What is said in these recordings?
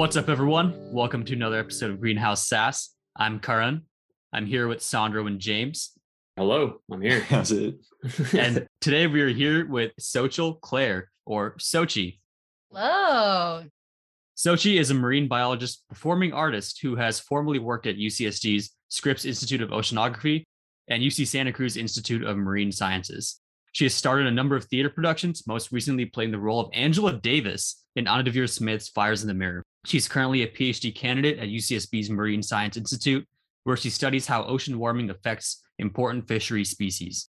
What's up, everyone? Welcome to another episode of Greenhouse Sass. I'm Karan. I'm here with Sandro and James. Hello, I'm here. That's it. And today we are here with Xochitl Clare, or Xochitl. Hello. Xochitl is a marine biologist, performing artist who has formerly worked at UCSD's Scripps Institute of Oceanography and UC Santa Cruz Institute of Marine Sciences. She has starred in a number of theater productions, most recently playing the role of Angela Davis in Anna Deavere Smith's Fires in the Mirror. She's currently a PhD candidate at UCSB's Marine Science Institute, where she studies how ocean warming affects important fishery species.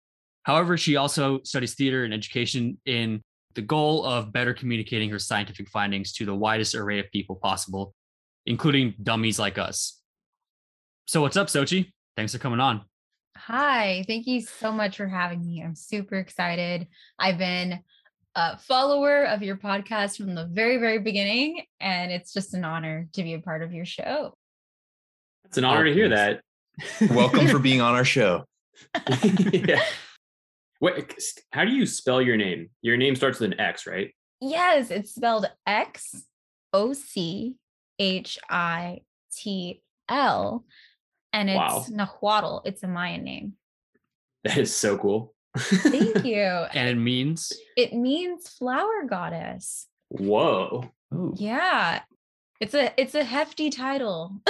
However, she also studies theater and education in the goal of better communicating her scientific findings to the widest array of people possible, including dummies like us. So what's up, Xochitl? Thanks for coming on. Hi, thank you so much for having me. I'm super excited. I've been a follower of your podcast from the very, very beginning, and it's just an honor to be a part of your show. It's an honor to hear that. Welcome for being on our show. Yeah. Wait, how do you spell your name? Your name starts with an X, right? Yes, it's spelled XOCHITL. And it's Nahuatl. It's a Mayan name. That is so cool. Thank you. And it means flower goddess. Whoa. Ooh. Yeah. It's a hefty title.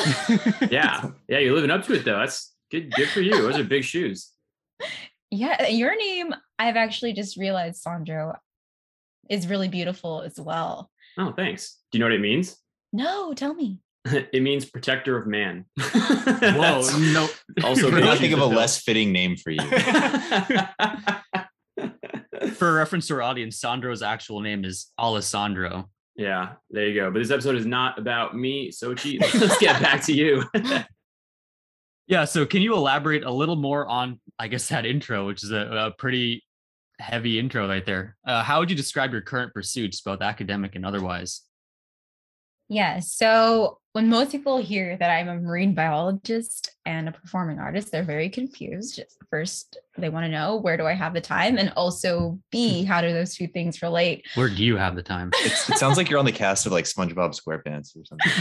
Yeah. Yeah. You're living up to it though. That's good. Good for you. Those are big shoes. Yeah. Your name, I've actually just realized, Sandro, is really beautiful as well. Oh, thanks. Do you know what it means? No, tell me. It means protector of man. Whoa, no. Also, I think of a less fitting name for you. For reference to our audience, Sandro's actual name is Alessandro. Yeah, there you go. But this episode is not about me, Xochitl. Let's get back to you. Yeah, so can you elaborate a little more on, I guess, that intro, which is a pretty heavy intro right there. How would you describe your current pursuits, both academic and otherwise? Yeah, so when most people hear that I'm a marine biologist and a performing artist, they're very confused. First, they want to know, where do I have the time? And also, B, how do those two things relate? Where do you have the time? It sounds like you're on the cast of like SpongeBob SquarePants or something.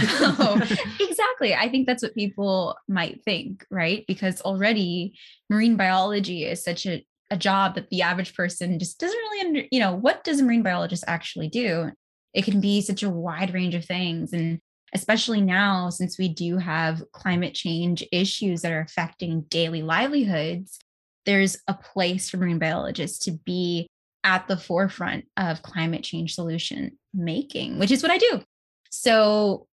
Exactly. I think that's what people might think, right? Because already marine biology is such a job that the average person just doesn't really, what does a marine biologist actually do? It can be such a wide range of things. And especially now, since we do have climate change issues that are affecting daily livelihoods, there's a place for marine biologists to be at the forefront of climate change solution making, which is what I do. So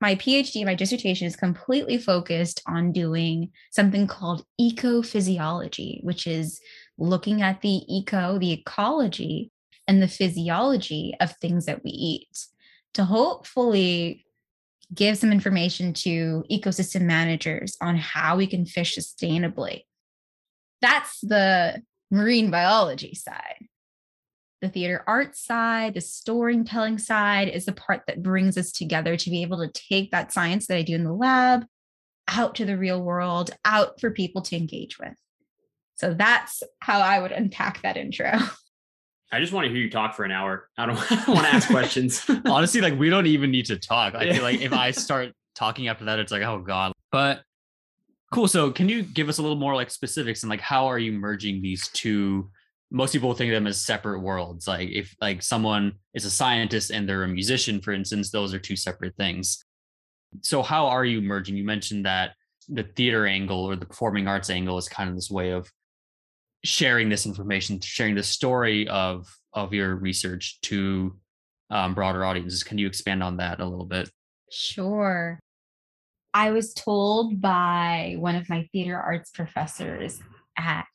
my PhD, my dissertation is completely focused on doing something called ecophysiology, which is looking at the ecology, and the physiology of things that we eat to hopefully give some information to ecosystem managers on how we can fish sustainably. That's the marine biology side. The theater arts side, the storytelling side is the part that brings us together to be able to take that science that I do in the lab out to the real world, out for people to engage with. So that's how I would unpack that intro. I just want to hear you talk for an hour. I don't want to ask questions. Honestly, like we don't even need to talk. I feel like if I start talking after that, it's like, oh God. But cool. So can you give us a little more like specifics and like how are you merging these two? Most people think of them as separate worlds. Like if like someone is a scientist and they're a musician, for instance, those are two separate things. So how are you merging? You mentioned that the theater angle or the performing arts angle is kind of this way of sharing this information, sharing the story of your research to broader audiences. Can you expand on that a little bit? Sure. I was told by one of my theater arts professors at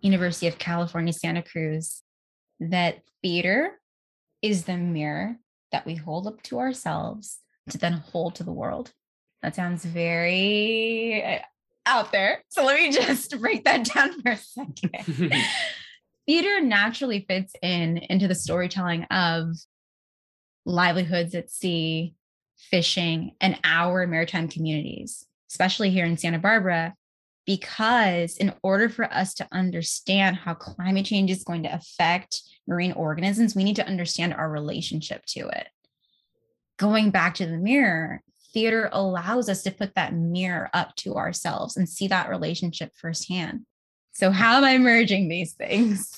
University of California, Santa Cruz, that theater is the mirror that we hold up to ourselves to then hold to the world. That sounds very out there. So let me just break that down for a second. Theater naturally fits into the storytelling of livelihoods at sea, fishing, and our maritime communities, especially here in Santa Barbara, because in order for us to understand how climate change is going to affect marine organisms, we need to understand our relationship to it. going back to the mirror, theater allows us to put that mirror up to ourselves and see that relationship firsthand. So how am I merging these things?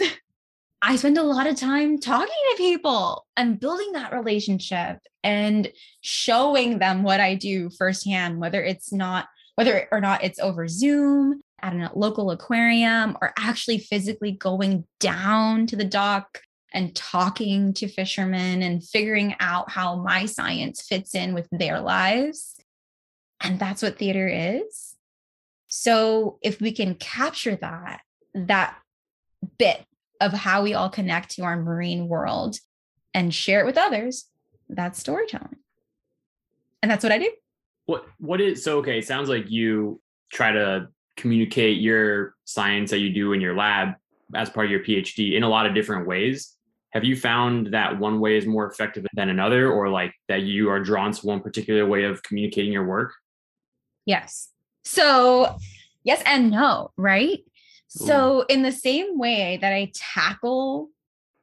I spend a lot of time talking to people and building that relationship and showing them what I do firsthand, whether or not it's over Zoom, at a local aquarium, or actually physically going down to the dock and talking to fishermen and figuring out how my science fits in with their lives. And that's what theater is. So if we can capture that bit of how we all connect to our marine world and share it with others, that's storytelling. And that's what I do. Okay, it sounds like you try to communicate your science that you do in your lab as part of your PhD in a lot of different ways. Have you found that one way is more effective than another, or like that you are drawn to one particular way of communicating your work? Yes. So yes and no, right? Ooh. So in the same way that I tackle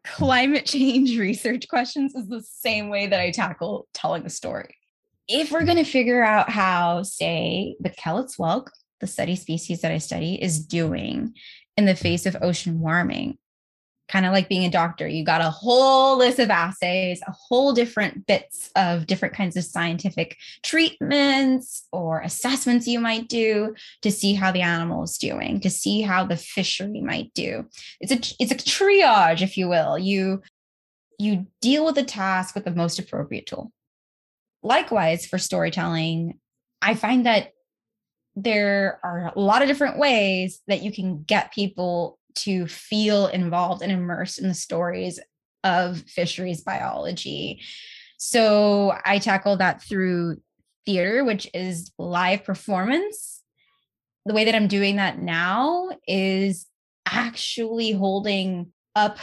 climate change research questions is the same way that I tackle telling a story. If we're going to figure out how, say, the Kelletia, the study species that I study, is doing in the face of ocean warming, kind of like being a doctor, you got a whole list of assays, a whole different bits of different kinds of scientific treatments or assessments you might do to see how the animal is doing, to see how the fishery might do. It's a triage, if you will. You deal with the task with the most appropriate tool. Likewise, for storytelling, I find that there are a lot of different ways that you can get people to feel involved and immersed in the stories of fisheries biology. So I tackle that through theater, which is live performance. The way that I'm doing that now is actually holding up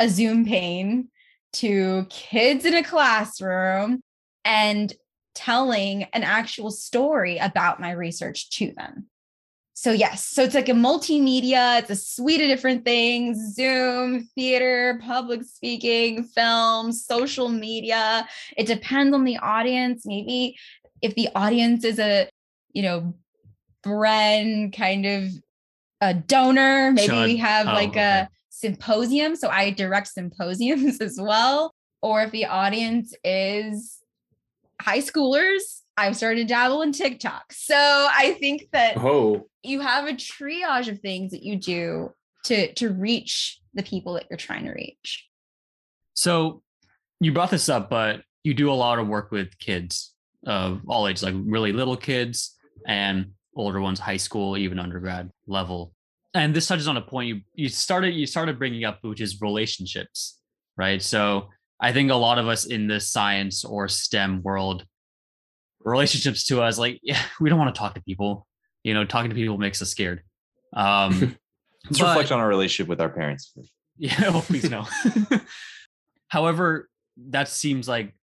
a Zoom pane to kids in a classroom and telling an actual story about my research to them. So yes, so it's like a multimedia, it's a suite of different things: Zoom, theater, public speaking, film, social media. It depends on the audience. Maybe if the audience is a, Bren kind of a donor, maybe we have a symposium. So I direct symposiums as well. Or if the audience is high schoolers, I've started to dabble in TikTok. So I think that you have a triage of things that you do to reach the people that you're trying to reach. So you brought this up, but you do a lot of work with kids of all ages, like really little kids and older ones, high school, even undergrad level. And this touches on a point you started bringing up, which is relationships, right? So I think a lot of us in the science or STEM world, relationships to us, we don't want to talk to people. Talking to people makes us scared. Let's reflect on our relationship with our parents. Yeah, well, please no. However, that seems like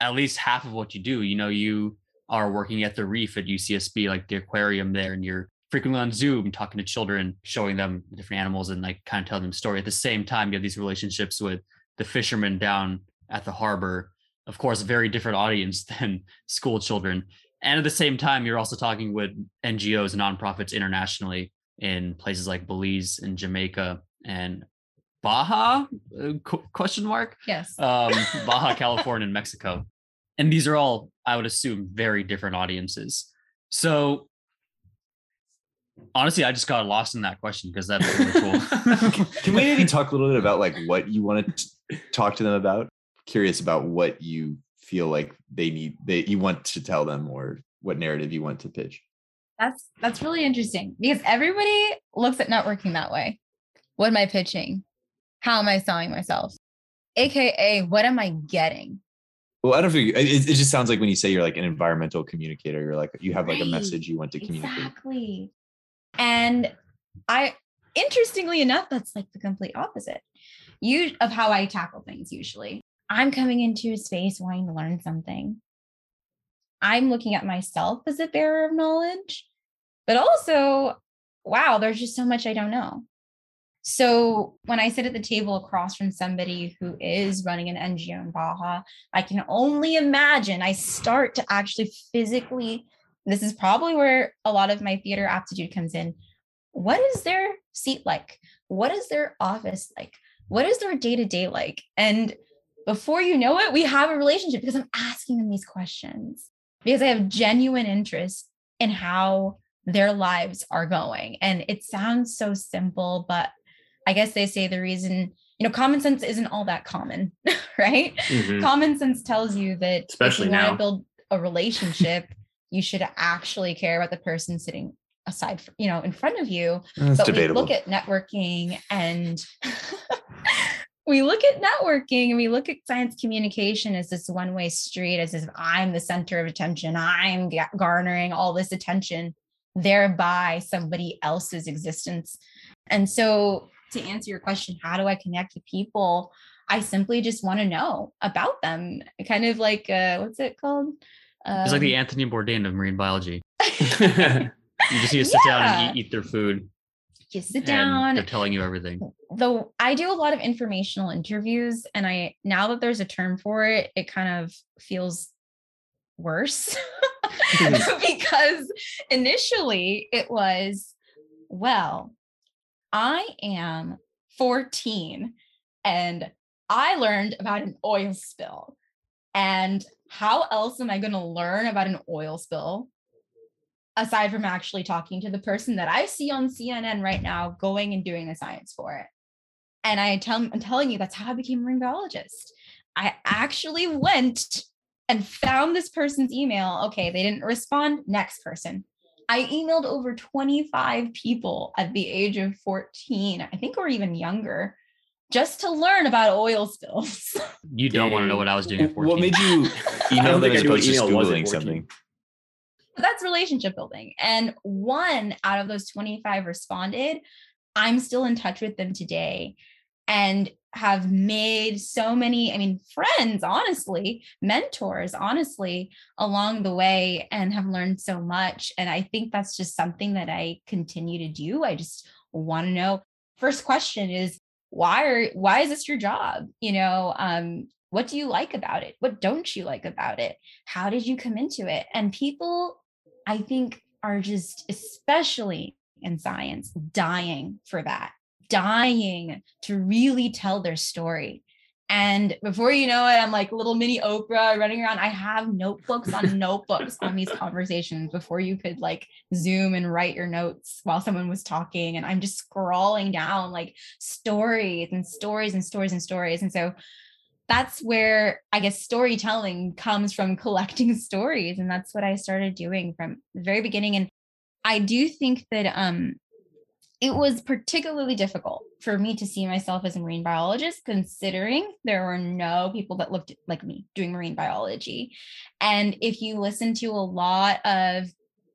at least half of what you do. You are working at the reef at UCSB, like the aquarium there, and you're frequently on Zoom talking to children, showing them different animals and kind of telling them a story. At the same time, you have these relationships with the fishermen down at the harbor, of course, a very different audience than school children. And at the same time, you're also talking with NGOs, nonprofits internationally in places like Belize and Jamaica and Baja, Yes. Baja, California, and Mexico. And these are all, I would assume, very different audiences. So honestly, I just got lost in that question because that's really cool. Can we maybe talk a little bit about what you want to talk to them about? Curious about what you feel like they need, that you want to tell them, or what narrative you want to pitch. That's really interesting because everybody looks at networking that way. What am I pitching? How am I selling myself? AKA, what am I getting? Well, I don't think it just sounds like when you say you're an environmental communicator, you're you have a message you want to communicate. Exactly. And interestingly enough, that's the complete opposite of how I tackle things usually. I'm coming into a space wanting to learn something. I'm looking at myself as a bearer of knowledge, but also, wow, there's just so much I don't know. So when I sit at the table across from somebody who is running an NGO in Baja, I can only imagine I start to actually physically, this is probably where a lot of my theater aptitude comes in. What is their seat like? What is their office like? What is their day-to-day like? And before you know it, we have a relationship because I'm asking them these questions because I have genuine interest in how their lives are going. And it sounds so simple, but I guess they say the reason, common sense isn't all that common, right? Mm-hmm. Common sense tells you that especially if you want to build a relationship, you should actually care about the person sitting aside, in front of you. That's but debatable. We look at networking and we look at science communication as this one-way street, as if I'm the center of attention, I'm garnering all this attention, thereby somebody else's existence. And so to answer your question, how do I connect with people? I simply just want to know about them. Kind of like, what's it called? It's like the Anthony Bourdain of marine biology. You just need to sit down and eat their food. You sit down. They're telling you everything. Though I do a lot of informational interviews, and now that there's a term for it, it kind of feels worse because initially it was, well, I am 14 and I learned about an oil spill. And how else am I going to learn about an oil spill aside from actually talking to the person that I see on CNN right now going and doing the science for it? And I'm telling you, that's how I became a marine biologist. I actually went and found this person's email. Okay, they didn't respond. Next person. I emailed over 25 people at the age of 14, I think, or even younger, just to learn about oil spills. You don't want to know what I was doing at 14. What made you email them as opposed to Googling something? That's relationship building. And one out of those 25 responded. I'm still in touch with them today and have made so many, friends, honestly, mentors, along the way, and have learned so much. And I think that's just something that I continue to do. I just want to know. First question is, why is this your job? What do you like about it? What don't you like about it? How did you come into it? And people, I think, are just, especially in science, dying for that. Dying to really tell their story. And before you know it, I'm like little mini Oprah running around. I have notebooks on notebooks on these conversations before you could Zoom and write your notes while someone was talking. And I'm just scrawling down stories and stories and stories and stories. And so that's where I guess storytelling comes from, collecting stories. And that's what I started doing from the very beginning. And I do think that, it was particularly difficult for me to see myself as a marine biologist, considering there were no people that looked like me doing marine biology. And if you listen to a lot of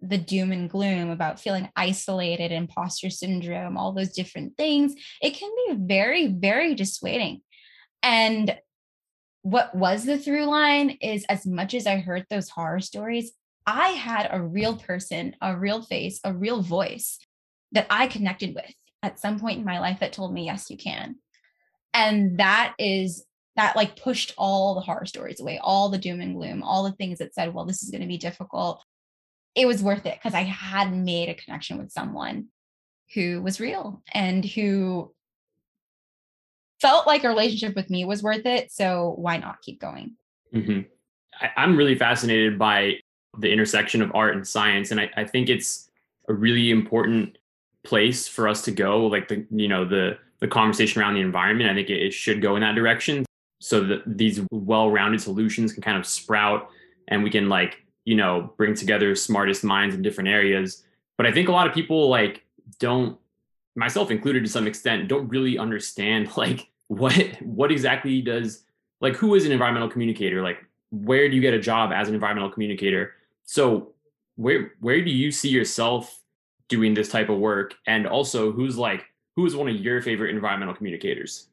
the doom and gloom about feeling isolated, imposter syndrome, all those different things, it can be very, very dissuading. And what was the through line is, as much as I heard those horror stories, I had a real person, a real face, a real voice that I connected with at some point in my life that told me, yes, you can. And that pushed all the horror stories away, all the doom and gloom, all the things that said, well, this is going to be difficult. It was worth it because I had made a connection with someone who was real and who felt like a relationship with me was worth it. So why not keep going? Mm-hmm. I'm really fascinated by the intersection of art and science. And I think it's a really important place for us to go, the conversation around the environment. I think it should go in that direction so that these well-rounded solutions can kind of sprout, and we can bring together smartest minds in different areas. But I think a lot of people don't, myself included to some extent, don't really understand what exactly does, who is an environmental communicator? Where do you get a job as an environmental communicator? So where do you see yourself doing this type of work? And also who's one of your favorite environmental communicators?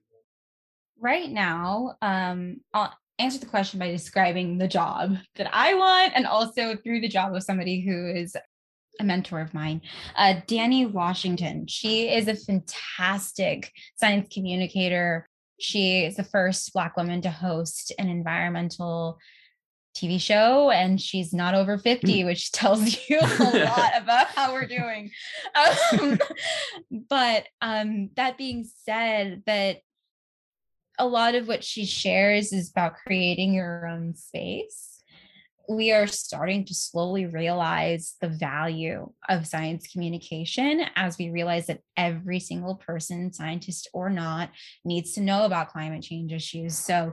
Right now, I'll answer the question by describing the job that I want, and also through the job of somebody who is a mentor of mine, Danny Washington. She is a fantastic science communicator. She is the first Black woman to host an environmental TV show, and she's not over 50, which tells you a lot about how we're doing. But that being said, that a lot of what she shares is about creating your own space. We are starting to slowly realize the value of science communication as we realize that every single person, scientist or not, needs to know about climate change issues. So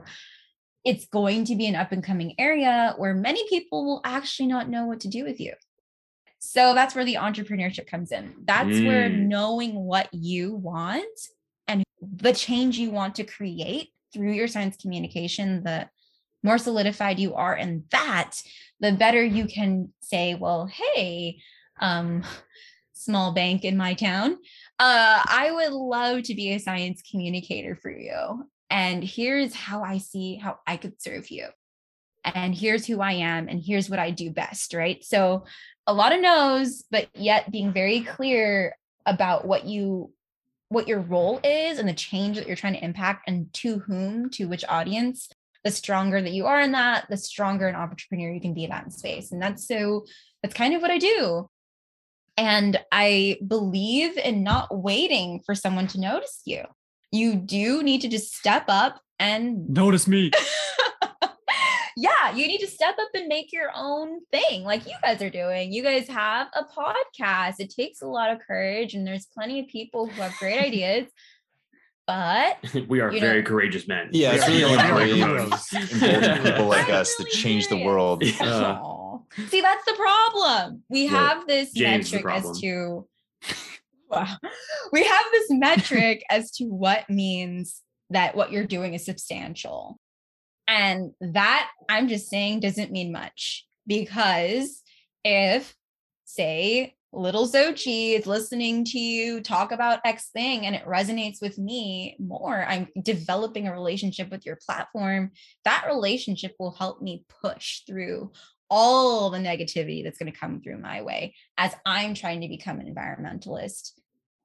it's going to be an up and coming area where many people will actually not know what to do with you. So that's where the entrepreneurship comes in. That's where knowing what you want and the change you want to create through your science communication, the more solidified you are in that, the better you can say, well, hey, small bank in my town, I would love to be a science communicator for you. And here's how I see how I could serve you. And here's who I am. And here's what I do best, right? So a lot of no's, but yet being very clear about what your role is and the change that you're trying to impact and to whom, to which audience. The stronger that you are in that, the stronger an entrepreneur you can be in that space. And that's kind of what I do. And I believe in not waiting for someone to notice you. You do need to just step up and notice me. Yeah, you need to step up and make your own thing like you guys are doing. You guys have a podcast. It takes a lot of courage, and there's plenty of people who have great ideas, but we are very courageous men. Yeah, it's really important people like us that change the world. See, that's the problem. We have this metric as to... Wow. We have this metric as to what means that what you're doing is substantial. And that, I'm just saying, doesn't mean much, because if, say, little Xochitl is listening to you talk about X thing and it resonates with me more, I'm developing a relationship with your platform. That relationship will help me push through all the negativity that's going to come through my way as I'm trying to become an environmentalist.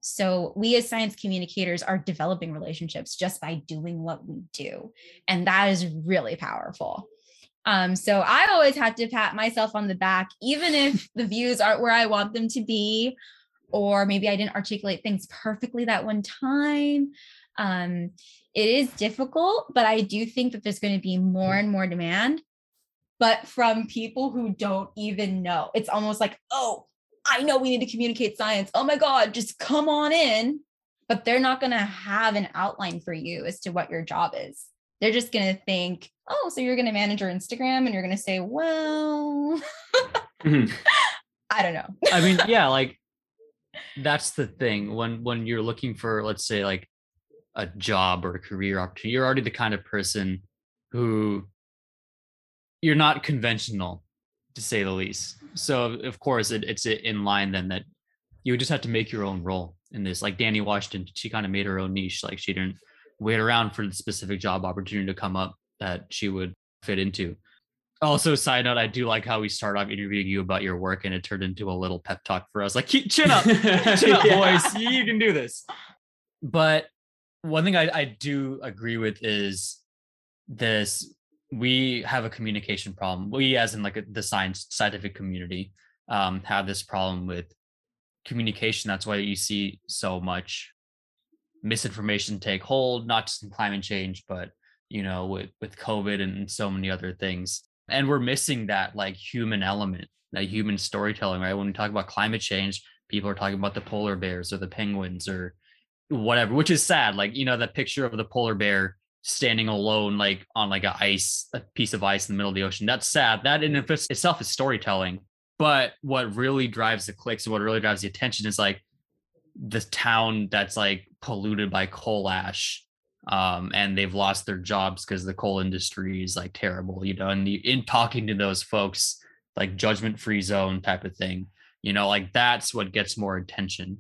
So we as science communicators are developing relationships just by doing what we do. And that is really powerful. So I always have to pat myself on the back, even if the views aren't where I want them to be, or maybe I didn't articulate things perfectly that one time. It is difficult, but I do think that there's going to be more and more demand, but from people who don't even know. It's almost like, oh, I know we need to communicate science. Oh my God, just come on in. But they're not going to have an outline for you as to what your job is. They're just going to think, oh, so you're going to manage your Instagram, and you're going to say, well, I don't know. I mean, yeah, like that's the thing. When you're looking for, let's say, like a job or a career opportunity, you're already the kind of person who... you're not conventional, to say the least. So of course it's in line then that you would just have to make your own role in this. Like Danny Washington, she kind of made her own niche. Like she didn't wait around for the specific job opportunity to come up that she would fit into. Also, side note, I do like how we start off interviewing you about your work and it turned into a little pep talk for us. Like, chin up, chin up, boys, you can do this. But one thing I do agree with is this, we have a communication problem. We, as in like the scientific community, have this problem with communication. That's why you see so much misinformation take hold, not just in climate change, but, you know, with COVID and so many other things. And we're missing that like human element, that human storytelling, right? When we talk about climate change, people are talking about the polar bears or the penguins or whatever, which is sad. Like, you know, that picture of the polar bear standing alone, like on like a piece of ice in the middle of the ocean. That's sad. That in itself is storytelling. But what really drives the clicks and what really drives the attention is like the town that's like polluted by coal ash, and they've lost their jobs because the coal industry is like terrible, you know, and in talking to those folks, like judgment-free zone type of thing, you know, like that's what gets more attention.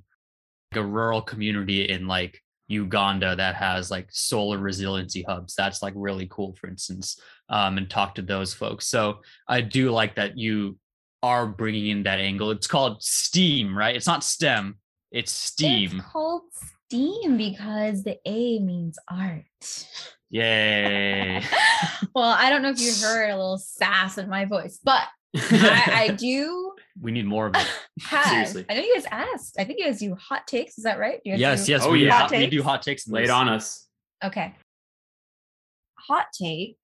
Like a rural community in like Uganda that has like solar resiliency hubs. That's like really cool, for instance, and talk to those folks. So I do like that you are bringing in that angle. It's called STEAM, right? It's not STEM, it's STEAM. It's called STEAM because the A means art. Yay. Well, I don't know if you heard a little sass in my voice, but I do. We need more of it. Seriously. I know you guys asked. I think you guys do hot takes. Is that right? You guys yes. Oh, yeah. We do hot takes. Lay it on us. Okay. Hot take.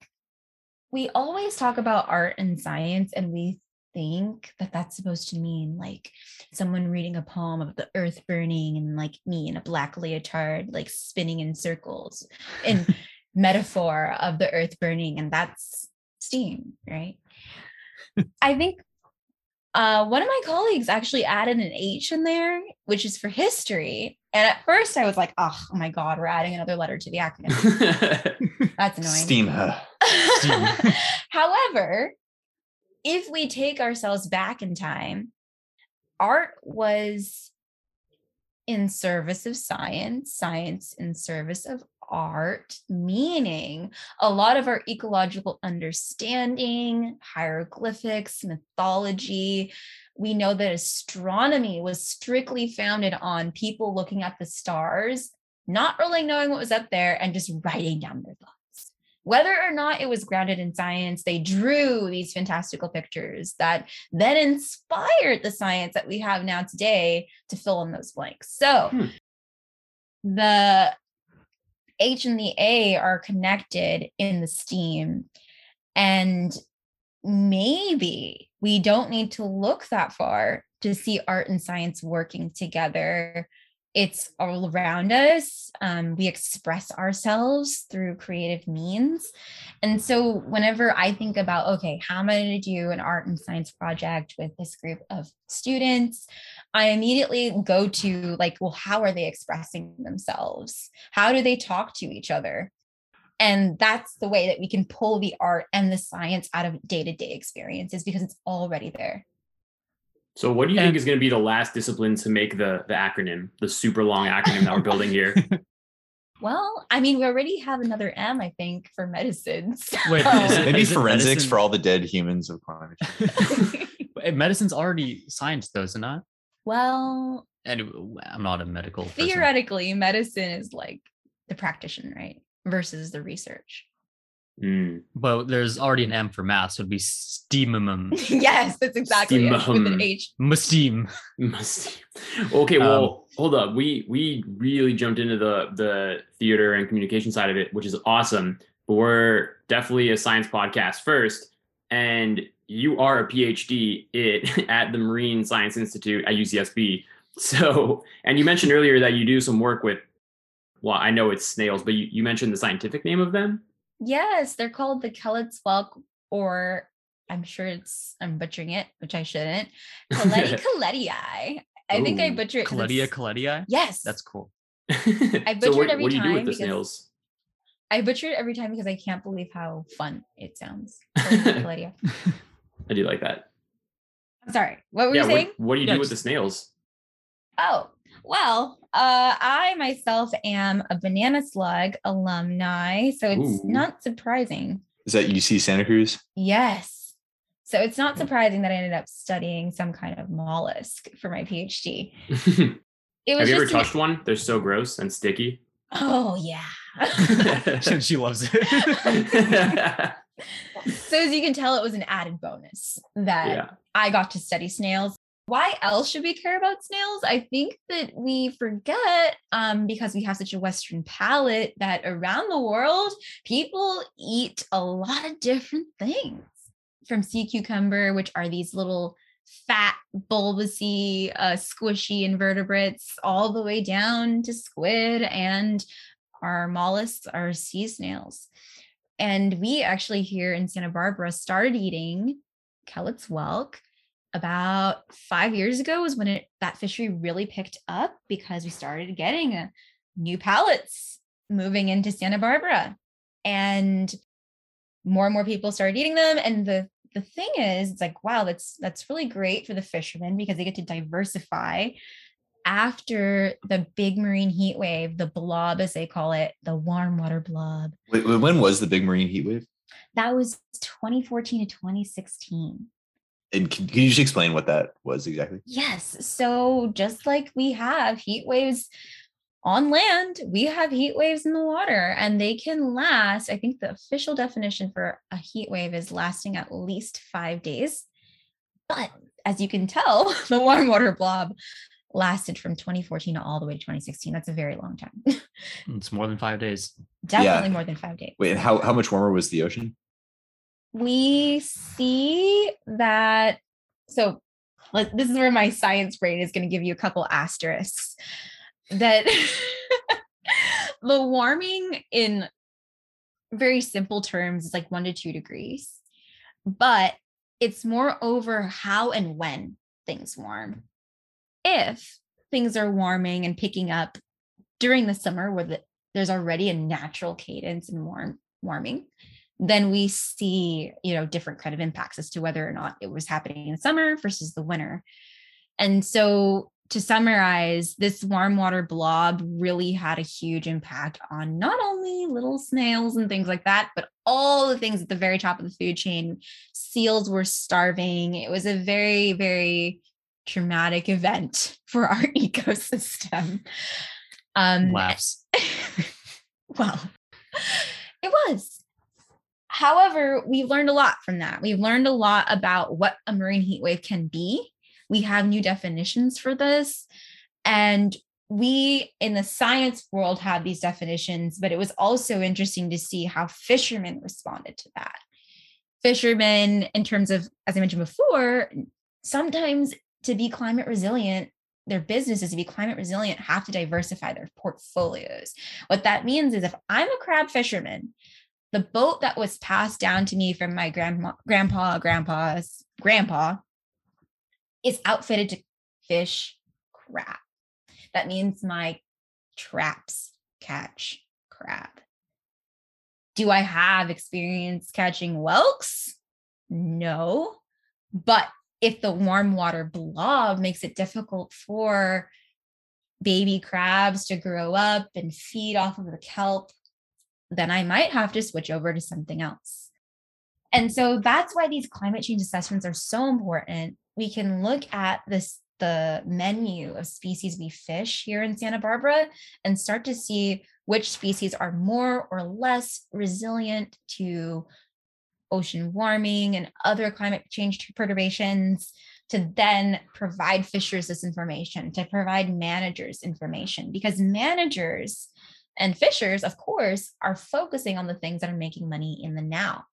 We always talk about art and science, and we think that that's supposed to mean like someone reading a poem of the earth burning and like me in a black leotard, like spinning in circles in metaphor of the earth burning. And that's STEAM, right? I think one of my colleagues actually added an H in there, which is for history. And at first I was like, oh my God, we're adding another letter to the acronym. That's annoying. STEAM her. However, if we take ourselves back in time, art was in service of science, science in service of art, meaning a lot of our ecological understanding, hieroglyphics, mythology. We know that astronomy was strictly founded on people looking at the stars, not really knowing what was up there, and just writing down their thoughts. Whether or not it was grounded in science, they drew these fantastical pictures that then inspired the science that we have now today to fill in those blanks. So the H and the A are connected in the STEAM, and maybe we don't need to look that far to see art and science working together. It's all around us. We express ourselves through creative means. And so whenever I think about, okay, how am I going to do an art and science project with this group of students? I immediately go to like, well, how are they expressing themselves? How do they talk to each other? And that's the way that we can pull the art and the science out of day-to-day experiences because it's already there. So what do you think is going to be the last discipline to make the acronym, the super long acronym that we're building here? Well, I mean, we already have another M, I think, for medicine. So. Wait, maybe forensics medicine? For all the dead humans of climate change. Medicine's already science, though, is it not? Well, and I'm not a medical person. Theoretically, medicine is like the practitioner, right? Versus the research. Well, there's already an M for math, so it'd be STEAM. Yes, that's exactly it, with an H. Musteam. Okay, well, hold up. We really jumped into the theater and communication side of it, which is awesome. But we're definitely a science podcast first, and you are a PhD at the Marine Science Institute at UCSB. So, and you mentioned earlier that you do some work with, well, I know it's snails, but you mentioned the scientific name of them. Yes, they're called the Kelletia, or I'm sure I'm butchering it, which I shouldn't. Kelletia kelletii. I think I butchered it. Kelletia kelletii? Yes. That's cool. I butchered every time. What do you do with the snails? I butcher it every time because I can't believe how fun it sounds. Kelletia. I do like that. I'm sorry. What were you saying? What do you do with the snails? Oh, well, I myself am a banana slug alumni, so it's not surprising. Is that UC Santa Cruz? Yes. So it's not surprising that I ended up studying some kind of mollusk for my PhD. Have you ever touched one? They're so gross and sticky. Oh, yeah. She loves it. So as you can tell, it was an added bonus that I got to study snails. Why else should we care about snails? I think that we forget because we have such a Western palate that around the world, people eat a lot of different things, from sea cucumber, which are these little fat, bulbousy, squishy invertebrates, all the way down to squid, and our mollusks are sea snails. And we actually here in Santa Barbara started eating Kelletia about 5 years ago was when that fishery really picked up because we started getting new pallets moving into Santa Barbara, and more people started eating them. And the thing is, it's like, wow, that's really great for the fishermen because they get to diversify. After the big marine heat wave, the blob, as they call it, the warm water blob. Wait, when was the big marine heat wave? That was 2014 to 2016. And can you just explain what that was exactly? Yes. So just like we have heat waves on land, we have heat waves in the water, and they can last. I think the official definition for a heat wave is lasting at least 5 days. But as you can tell, the warm water blob lasted from 2014 all the way to 2016. That's a very long time. It's more than 5 days. Definitely more than 5 days. Wait, and how much warmer was the ocean? We see that, so this is where my science brain is going to give you a couple asterisks, that the warming in very simple terms is like 1 to 2 degrees, but it's more over how and when things warm. If things are warming and picking up during the summer where there's already a natural cadence and warming, then we see, different kind of impacts as to whether or not it was happening in summer versus the winter. And so to summarize, this warm water blob really had a huge impact on not only little snails and things like that, but all the things at the very top of the food chain. Seals were starving. It was a very, very traumatic event for our ecosystem. Laughs. Well, it was. However, we've learned a lot from that. We've learned a lot about what a marine heat wave can be. We have new definitions for this. And we in the science world have these definitions, but it was also interesting to see how fishermen responded to that. Fishermen, in terms of, as I mentioned before, sometimes to be climate resilient, their businesses, to be climate resilient, have to diversify their portfolios. What that means is if I'm a crab fisherman, the boat that was passed down to me from my grandpa is outfitted to fish crab. That means my traps catch crab. Do I have experience catching whelks? No. But if the warm water blob makes it difficult for baby crabs to grow up and feed off of the kelp, then I might have to switch over to something else. And so that's why these climate change assessments are so important. We can look at the menu of species we fish here in Santa Barbara and start to see which species are more or less resilient to ocean warming and other climate change perturbations, to then provide fishers this information, to provide managers information, because managers and fishers, of course, are focusing on the things that are making money in the now.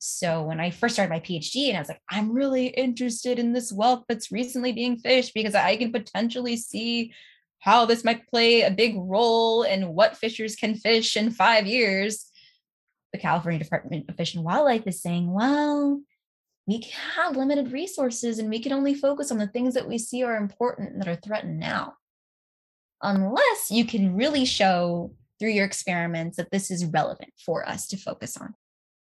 So when I first started my PhD and I was like, I'm really interested in this whelk that's recently being fished because I can potentially see how this might play a big role in what fishers can fish in 5 years. The California Department of Fish and Wildlife is saying, well, we have limited resources and we can only focus on the things that we see are important and that are threatened now. Unless you can really show through your experiments that this is relevant for us to focus on.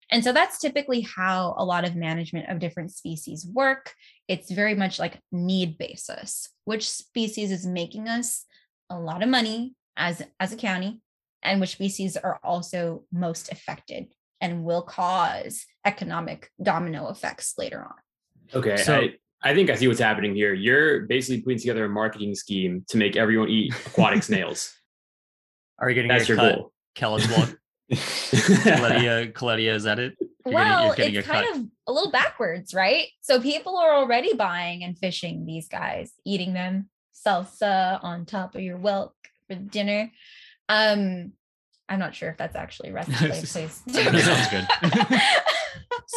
And so that's typically how a lot of management of different species work. It's very much like need basis, which species is making us a lot of money as a county, and which species are also most affected and will cause economic domino effects later on. Okay. So I think I see what's happening here. You're basically putting together a marketing scheme to make everyone eat aquatic snails. Are you going to get your cut? Goal? Kellett's one. Kelletia, is that it? It's kind of a little backwards, right? So people are already buying and fishing these guys, eating them, salsa on top of your whelk for dinner. I'm not sure if that's actually a recipe. Please. Sounds good.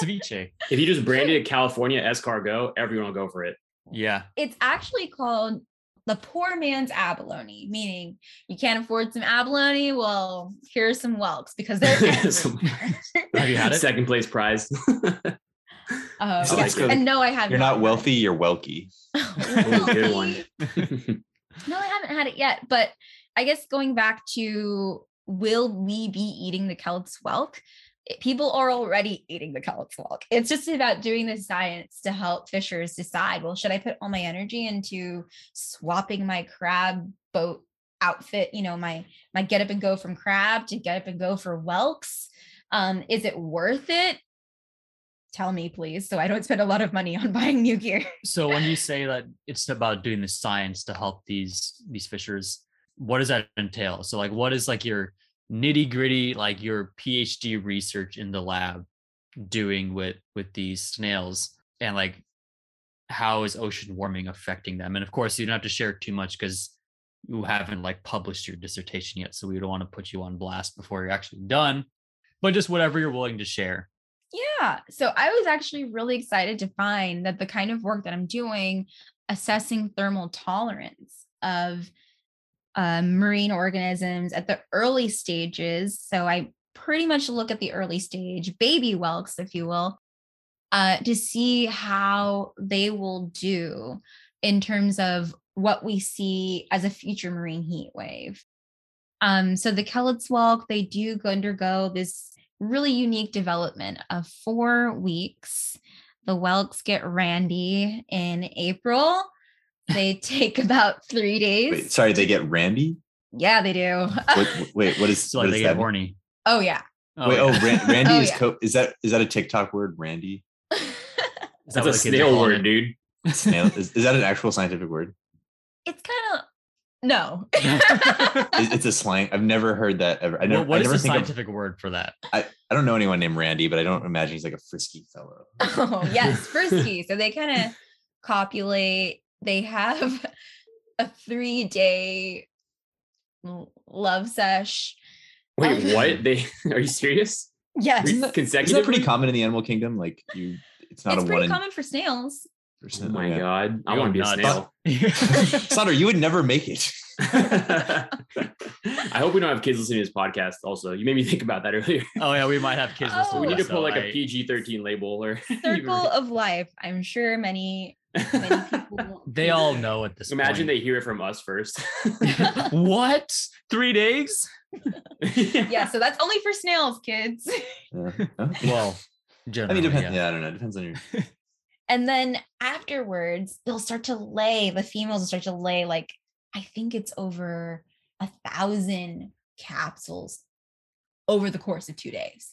Ceviche. If you just branded it California escargot, everyone will go for it. Yeah. It's actually called the poor man's abalone, meaning you can't afford some abalone. Well, here's some whelks because they're Have you had a second place prize? Yes. And no, I haven't. You're not wealthy, you're whelky. Good one. No, I haven't had it yet, but I guess going back to, will we be eating the kellet's whelk? People are already eating the kellet's whelk. It's just about doing the science to help fishers decide, well, should I put all my energy into swapping my crab boat outfit, my get up and go from crab to get up and go for whelks? Is it worth it? tell me, please, so I don't spend a lot of money on buying new gear. So when you say that it's about doing the science to help these fishers, what does that entail? So like, what is like your nitty gritty, like your PhD research in the lab doing with these snails, and like, how is ocean warming affecting them? And of course you don't have to share too much because you haven't like published your dissertation yet. So we don't want to put you on blast before you're actually done, but just whatever you're willing to share. Yeah. So I was actually really excited to find that the kind of work that I'm doing, assessing thermal tolerance of marine organisms at the early stages. So I pretty much look at the early stage baby whelks, if you will, to see how they will do in terms of what we see as a future marine heat wave. So the Kelletia whelk, they do undergo this really unique development of 4 weeks. The whelks get randy in April. They take about 3 days. Wait, sorry, they get randy? Yeah, they do. wait, what is? So what they get horny. Oh yeah. Randy is is that a TikTok word? Randy. Is that a snail word, dude? Snail is that an actual scientific word? It's kind of no. It's a slang. I've never heard that ever. I never. Well, what is the scientific word for that? I don't know anyone named Randy, but I don't imagine he's like a frisky fellow. Oh yes, frisky. So they kind of copulate. They have a 3-day love sesh. Wait, what? Are you serious? Yes. Is that pretty common in the animal kingdom? Like it's pretty common for snails. Oh my God. I want to be a snail. Sonder, you would never make it. I hope we don't have kids listening to this podcast also. You made me think about that earlier. Oh yeah, we might have kids listening. We need to put like a PG-13 label or Circle of Life. I'm sure many people they all know at this point. Imagine they hear it from us first. What? 3 days? Yeah, so that's only for snails, kids. Well, generally. I mean, I don't know. It depends on your And then afterwards, they'll start to lay, the females will start to lay, like, I think it's over 1,000 capsules over the course of 2 days.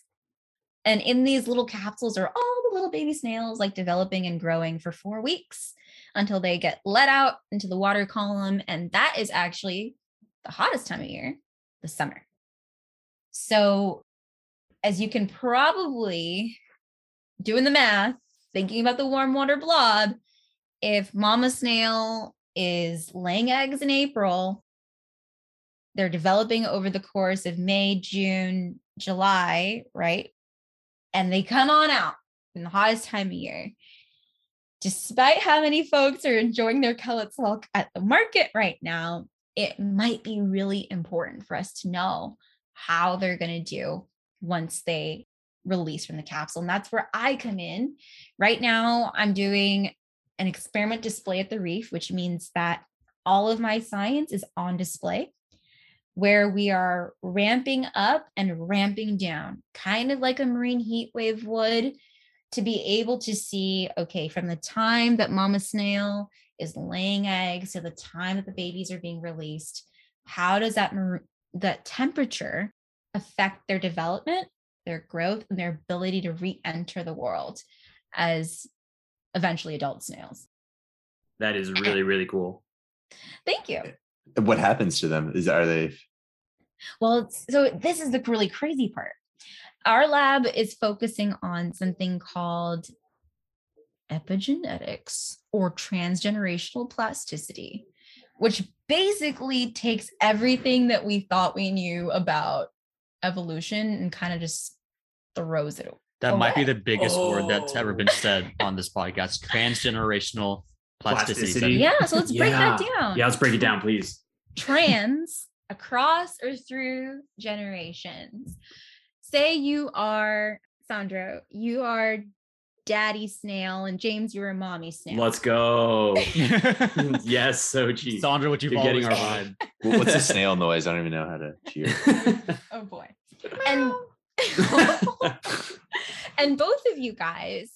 And in these little capsules are all the little baby snails, like developing and growing for 4 weeks until they get let out into the water column. And that is actually the hottest time of year, the summer. So as you can probably, doing the math, thinking about the warm water blob, if mama snail is laying eggs in April, they're developing over the course of May, June, July, right? And they come on out in the hottest time of year. Despite how many folks are enjoying their Kelletia whelk at the market right now, it might be really important for us to know how they're going to do once they release from the capsule. And that's where I come in. Right now, I'm doing an experiment display at the reef, which means that all of my science is on display, where we are ramping up and ramping down, kind of like a marine heat wave would, to be able to see, okay, from the time that mama snail is laying eggs to the time that the babies are being released, how does that temperature affect their development, their growth, and their ability to re-enter the world as eventually adult snails. That is really, really cool. Thank you. What happens to them? So this is the really crazy part. Our lab is focusing on something called epigenetics or transgenerational plasticity, which basically takes everything that we thought we knew about evolution and kind of just throws it away. That might be the biggest word that's ever been said on this podcast. Transgenerational plasticity. Yeah, so let's break that down. Yeah, let's break it down, please. Trans, across or through generations. Say you are, Sandro, you are daddy snail, and James, you're a mommy snail. Let's go. Yes, so geez. Sandra, you're getting our vibe. What's a snail noise? I don't even know how to cheer. Oh boy. And both of you guys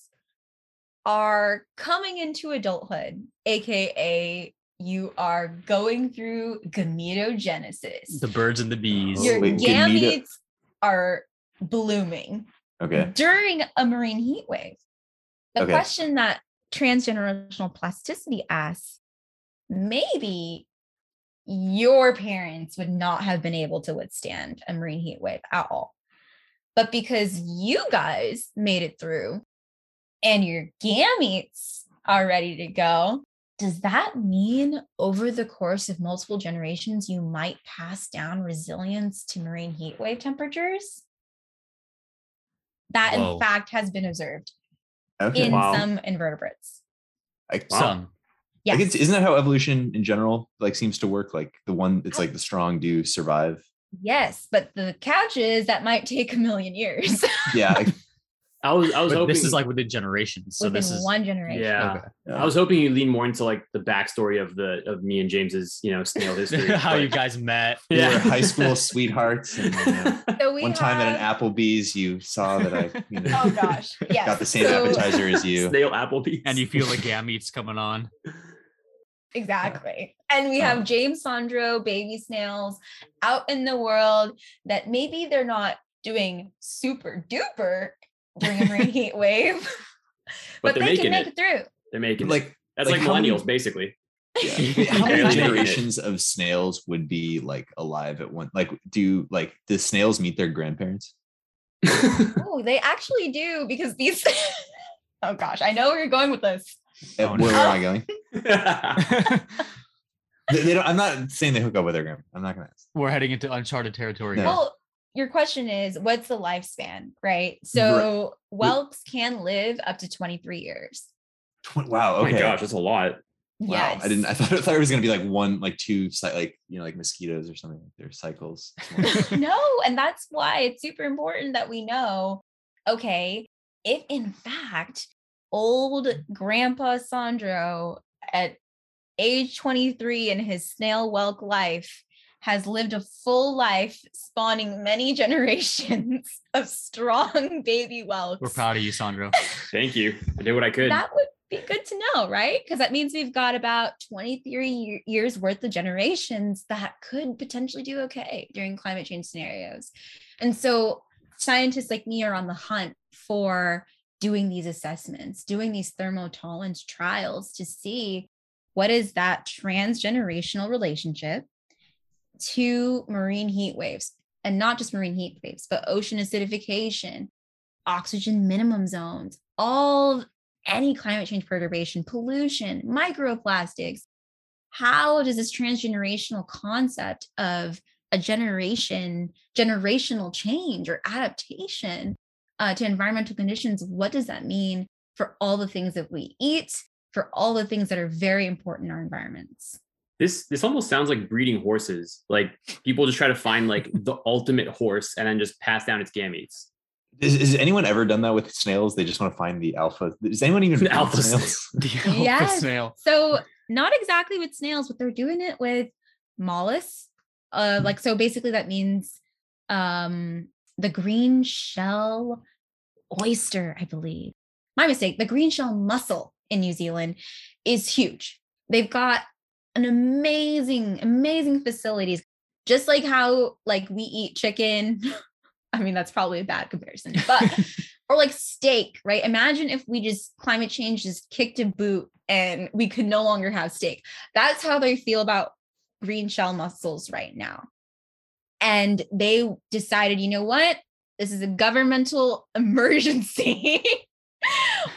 are coming into adulthood, aka you are going through gametogenesis. The birds and the bees. Your gametes are blooming. Okay. During a marine heat wave. The question that transgenerational plasticity asks, maybe your parents would not have been able to withstand a marine heat wave at all. But because you guys made it through and your gametes are ready to go, does that mean over the course of multiple generations, you might pass down resilience to marine heat wave temperatures? That, in fact, has been observed in some invertebrates. Like, isn't that how evolution in general like seems to work? Like the one that's like the strong do survive. Yes, but the catch is that might take 1,000,000 years. I was hoping this is like within generations. So this is one generation. I was hoping you lean more into like the backstory of the me and James's, you know, snail history. How you guys met. We were high school sweethearts. And, so one time at an Applebee's, you saw that I got the same appetizer as you. Snail Applebee's. And you feel the gametes coming on. Exactly. And we have James Sandro baby snails out in the world that maybe they're not doing super duper during a marine heat wave, but they can make it through. They're making that's like millennials, basically. How many generations of snails would be like alive at one? Like, do like the snails meet their grandparents? Oh, they actually do, because these. Oh gosh, I know where you're going with this. Where am I going? They don't, I'm not saying they hook up with their grandma. I'm not gonna ask. We're heading into uncharted territory. No. Well, your question is, what's the lifespan, right? So whelps can live up to 23 years. Wow. Okay. Oh my gosh, that's a lot. Wow. Yes. I thought it was going to be like one, like two, like, you know, like mosquitoes or something, like their cycles. No. And that's why it's super important that we know, okay, if in fact old Grandpa Sandro at age 23 in his snail whelk life has lived a full life, spawning many generations of strong baby whelks. We're proud of you, Sandro. Thank you. I did what I could. That would be good to know, right? Because that means we've got about 23 years worth of generations that could potentially do okay during climate change scenarios. And so scientists like me are on the hunt for doing these assessments, doing these thermotolerance trials to see what is that transgenerational relationship to marine heat waves, and not just marine heat waves, but ocean acidification, oxygen minimum zones, any climate change perturbation, pollution, microplastics. How does this transgenerational concept of a generational change or adaptation to environmental conditions, what does that mean for all the things that we eat, for all the things that are very important in our environments? This almost sounds like breeding horses. Like people just try to find like the ultimate horse and then just pass down its gametes. Has anyone ever done that with snails? They just want to find the alpha. Does anyone even the alpha snails? Alpha snail. So not exactly with snails, but they're doing it with mollusks. Basically that means the green shell oyster, I believe. My mistake. The green shell mussel in New Zealand is huge. They've got an amazing, amazing facilities, just like how like we eat chicken. I mean, that's probably a bad comparison, but or like steak, right? Imagine if we just climate change just kicked a boot and we could no longer have steak. That's how they feel about green shell mussels right now. And they decided, you know what? This is a governmental emergency.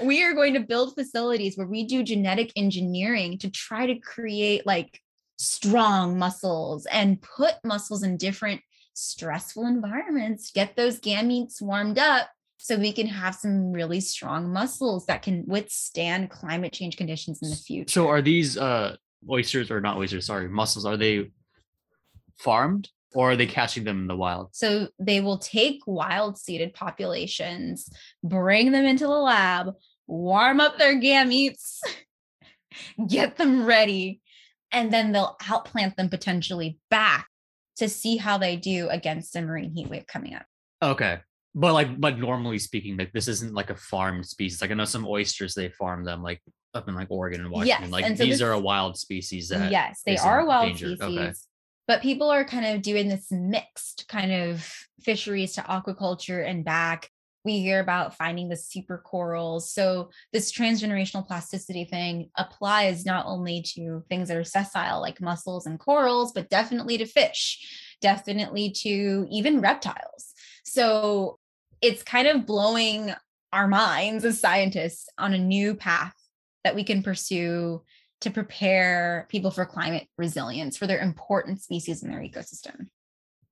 We are going to build facilities where we do genetic engineering to try to create like strong mussels and put mussels in different stressful environments, get those gametes warmed up so we can have some really strong mussels that can withstand climate change conditions in the future. So are these mussels, are they farmed or are they catching them in the wild? So they will take wild seeded populations, bring them into the lab, warm up their gametes, get them ready, and then they'll outplant them potentially back to see how they do against the marine heat wave coming up. Okay. But normally speaking, like this isn't like a farmed species. Like I know some oysters, they farm them like up in like Oregon and Washington. Yes. Like and so these are a wild species that they are a wild species. Okay. But people are kind of doing this mixed kind of fisheries to aquaculture and back we hear about finding the super corals. So this transgenerational plasticity thing applies not only to things that are sessile like mussels and corals, but definitely to fish, definitely to even reptiles. So it's kind of blowing our minds as scientists on a new path that we can pursue to prepare people for climate resilience, for their important species in their ecosystem.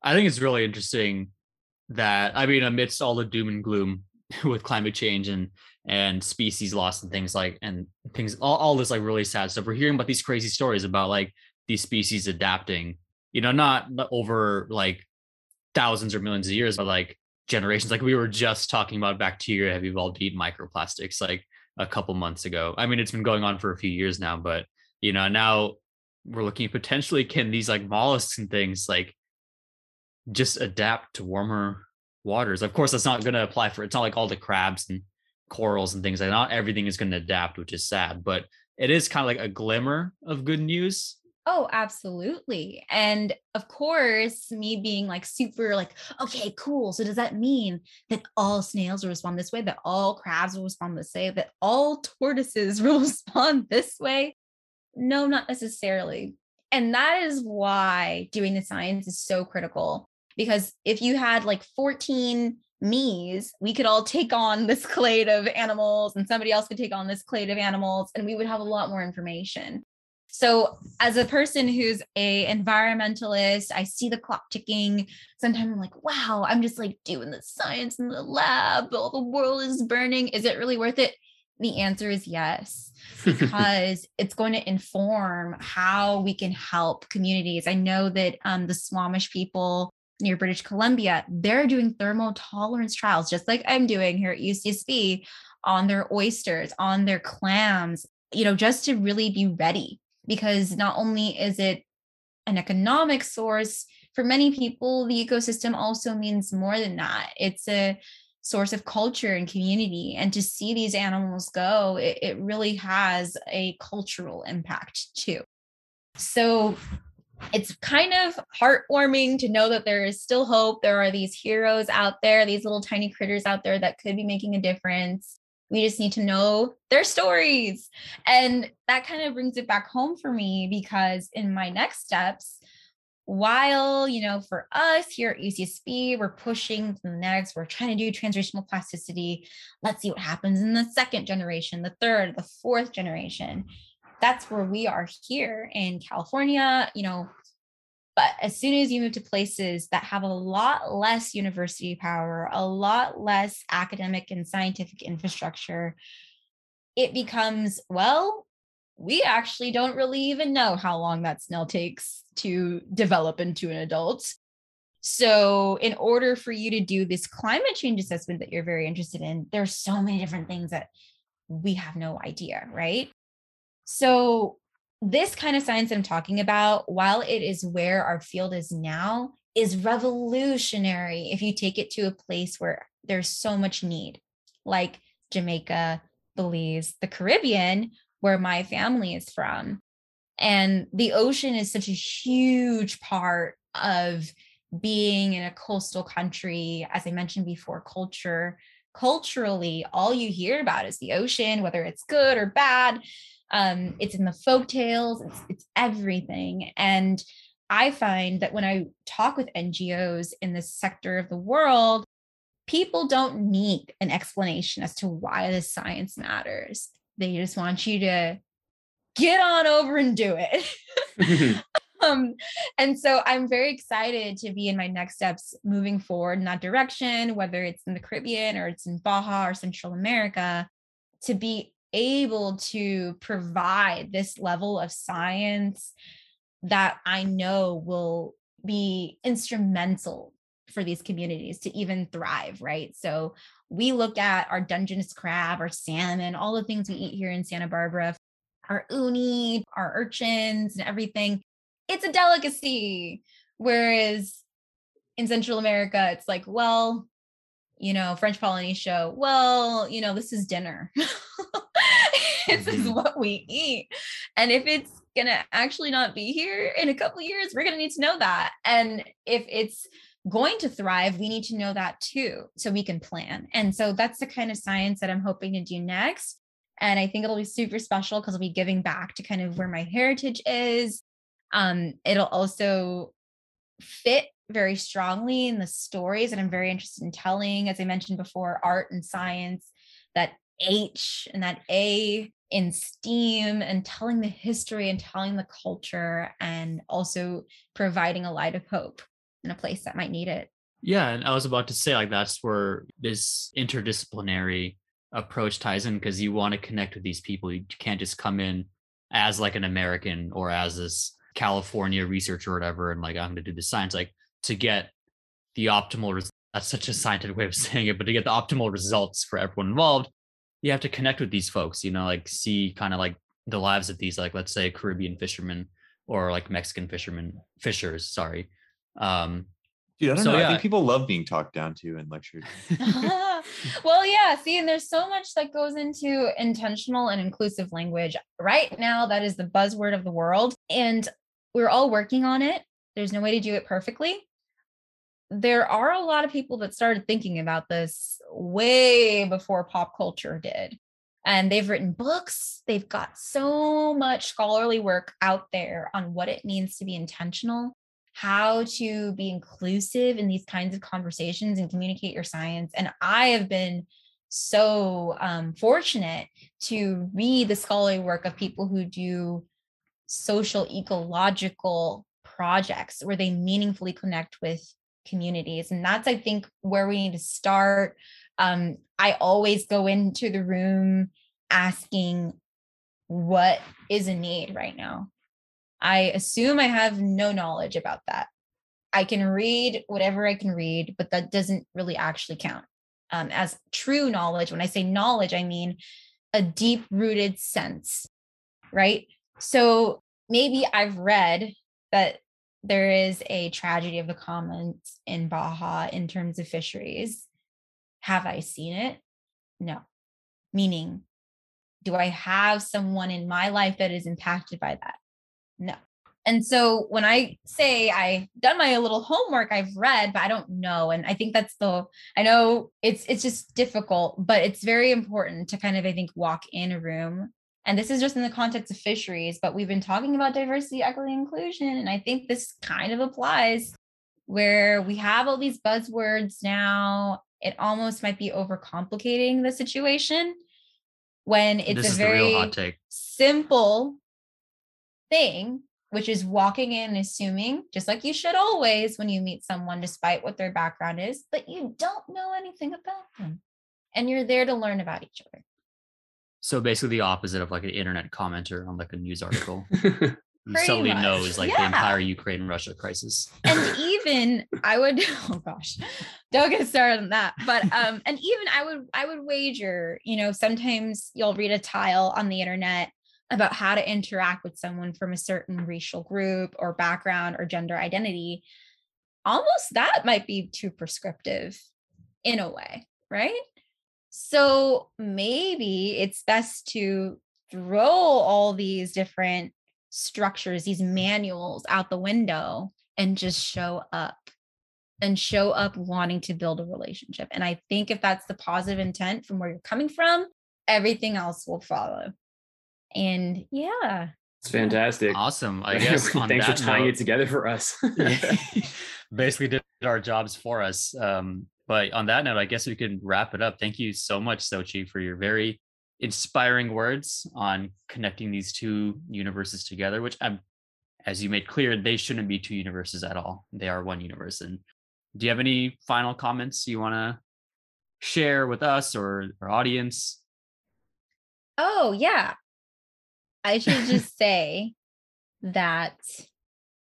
I think it's really interesting that, I mean, amidst all the doom and gloom with climate change and species loss and things like, and things, all this like really sad stuff, we're hearing about these crazy stories about like these species adapting, you know, not over like thousands or millions of years, but like generations. Like we were just talking about bacteria have evolved to eat microplastics like a couple months ago. I mean, it's been going on for a few years now, but you know, now we're looking at potentially can these like mollusks and things like just adapt to warmer waters. Of course, that's not going to apply for, it's not like all the crabs and corals and things like that. Not everything is going to adapt, which is sad, but it is kind of like a glimmer of good news. Oh, absolutely. And of course, me being like super like, okay, cool. So does that mean that all snails will respond this way, that all crabs will respond this way, that all tortoises will respond this way? No, not necessarily. And that is why doing the science is so critical. Because if you had like 14 me's, we could all take on this clade of animals and somebody else could take on this clade of animals and we would have a lot more information. So as a person who's an environmentalist, I see the clock ticking. Sometimes I'm like, wow, I'm just like doing the science in the lab. All the world is burning. Is it really worth it? The answer is yes, because it's going to inform how we can help communities. I know that the Squamish people near British Columbia, they're doing thermal tolerance trials, just like I'm doing here at UCSB, on their oysters, on their clams, you know, just to really be ready, because not only is it an economic source, for many people, the ecosystem also means more than that. It's a source of culture and community, and to see these animals go, it really has a cultural impact too. So it's kind of heartwarming to know that there is still hope. There are these heroes out there, these little tiny critters out there that could be making a difference. We just need to know their stories. And that kind of brings it back home for me, because in my next steps, while, you know, for us here at UCSB, we're pushing to the next, we're trying to do transitional plasticity. Let's see what happens in the second generation, the third, the fourth generation. That's where we are here in California, you know, but as soon as you move to places that have a lot less university power, a lot less academic and scientific infrastructure, it becomes, well, we actually don't really even know how long that snail takes to develop into an adult. So in order for you to do this climate change assessment that you're very interested in, there's so many different things that we have no idea, right? So this kind of science I'm talking about, while it is where our field is now, is revolutionary if you take it to a place where there's so much need, like Jamaica, Belize, the Caribbean, where my family is from. And the ocean is such a huge part of being in a coastal country. As I mentioned before, culturally, all you hear about is the ocean, whether it's good or bad. It's in the folktales, it's everything. And I find that when I talk with NGOs in this sector of the world, people don't need an explanation as to why the science matters. They just want you to get on over and do it. And so I'm very excited to be in my next steps moving forward in that direction, whether it's in the Caribbean or it's in Baja or Central America, to be able to provide this level of science that I know will be instrumental for these communities to even thrive, right? So we look at our Dungeness crab, our salmon, all the things we eat here in Santa Barbara, our uni, our urchins and everything. It's a delicacy. Whereas in Central America, it's like, well, you know, French Polynesia, well, you know, this is dinner. This is what we eat. And if it's going to actually not be here in a couple of years, we're going to need to know that. And if it's going to thrive, we need to know that too, so we can plan. And so that's the kind of science that I'm hoping to do next. And I think it'll be super special because I'll be giving back to kind of where my heritage is. It'll also fit very strongly in the stories that I'm very interested in telling. As I mentioned before, art and science, that H and that A in STEAM, and telling the history and telling the culture, and also providing a light of hope in a place that might need it. Yeah. And I was about to say, like, that's where this interdisciplinary approach ties in, because you want to connect with these people. You can't just come in as like an American or as this California researcher or whatever, and like, I'm going to do the science, like, to get the optimal results. That's such a scientific way of saying it, but to get the optimal results for everyone involved, you have to connect with these folks, you know, like see kind of like the lives of these, like, let's say Caribbean fishermen or like Mexican fishers. Sorry. Dude, I don't know. Yeah. I think people love being talked down to and lectured. Well, yeah. See, and there's so much that goes into intentional and inclusive language right now. That is the buzzword of the world, and we're all working on it. There's no way to do it perfectly. There are a lot of people that started thinking about this way before pop culture did. And they've written books. They've got so much scholarly work out there on what it means to be intentional, how to be inclusive in these kinds of conversations and communicate your science. And I have been so fortunate to read the scholarly work of people who do social ecological projects where they meaningfully connect with communities. And that's, I think, where we need to start. I always go into the room asking, what is a need right now? I assume I have no knowledge about that. I can read whatever I can read, but that doesn't really actually count as true knowledge. When I say knowledge, I mean a deep-rooted sense, right? So maybe I've read that there is a tragedy of the commons in Baja in terms of fisheries. Have I seen it? No. Meaning, do I have someone in my life that is impacted by that? No. And so when I say I've done my little homework, I've read, but I don't know. And I think that's I know it's just difficult, but it's very important to kind of, I think, walk in a room. And this is just in the context of fisheries, but we've been talking about diversity, equity, inclusion. And I think this kind of applies where we have all these buzzwords now. It almost might be overcomplicating the situation when it's a very simple thing, which is walking in and assuming, just like you should always when you meet someone, despite what their background is, but you don't know anything about them. And you're there to learn about each other. So basically the opposite of like an internet commenter on like a news article who suddenly knows like the entire Ukraine-Russia crisis. And even I would, oh gosh, don't get started on that. But, and even I would wager, you know, sometimes you'll read a tile on the internet about how to interact with someone from a certain racial group or background or gender identity. Almost that might be too prescriptive in a way, right? So maybe it's best to throw all these different structures, these manuals out the window, and just show up wanting to build a relationship. And I think if that's the positive intent from where you're coming from, everything else will follow. And yeah. It's fantastic. Awesome. I guess thanks for tying it together for us. Basically did our jobs for us. But on that note, I guess we can wrap it up. Thank you so much, Xochitl, for your very inspiring words on connecting these two universes together, which, as you made clear, they shouldn't be two universes at all. They are one universe. And do you have any final comments you want to share with us or our audience? Oh, yeah. I should just say that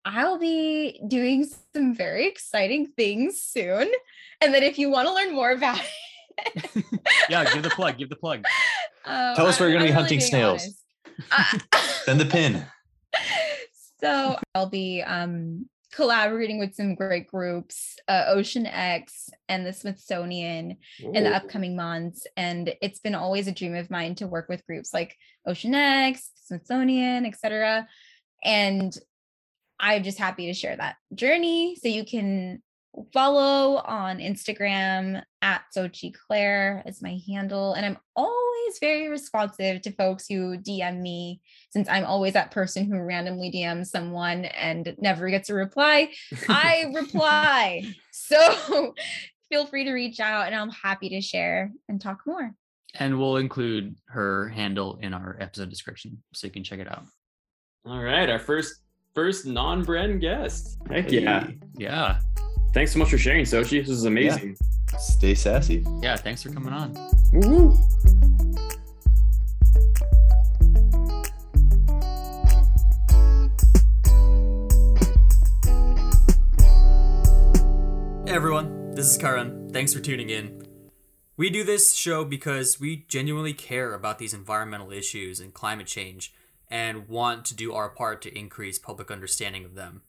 I'll be doing some very exciting things soon. And that if you want to learn more about it. Yeah, give the plug. Tell us where you're going to be hunting snails. Send the pin. So I'll be collaborating with some great groups, OceanX and the Smithsonian in the upcoming months. And it's been always a dream of mine to work with groups like OceanX, Smithsonian, etc. And I'm just happy to share that journey so you can follow on Instagram at Xochitl Clare is my handle. And I'm always very responsive to folks who DM me, since I'm always that person who randomly DMs someone and never gets a reply. I reply. So feel free to reach out and I'm happy to share and talk more. And we'll include her handle in our episode description so you can check it out. All right. Our first non-Bren guest. Heck yeah. Yeah. Thanks so much for sharing, Xochitl. This is amazing. Yeah. Stay sassy. Yeah. Thanks for coming on. Woo-hoo. Hey everyone, this is Karan. Thanks for tuning in. We do this show because we genuinely care about these environmental issues and climate change and want to do our part to increase public understanding of them.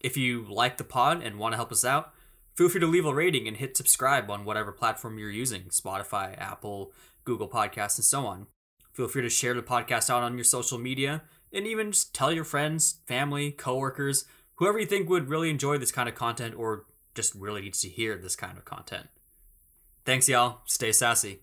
If you like the pod and want to help us out, feel free to leave a rating and hit subscribe on whatever platform you're using, Spotify, Apple, Google Podcasts, and so on. Feel free to share the podcast out on your social media and even just tell your friends, family, coworkers, whoever you think would really enjoy this kind of content or just really needs to hear this kind of content. Thanks, y'all. Stay sassy.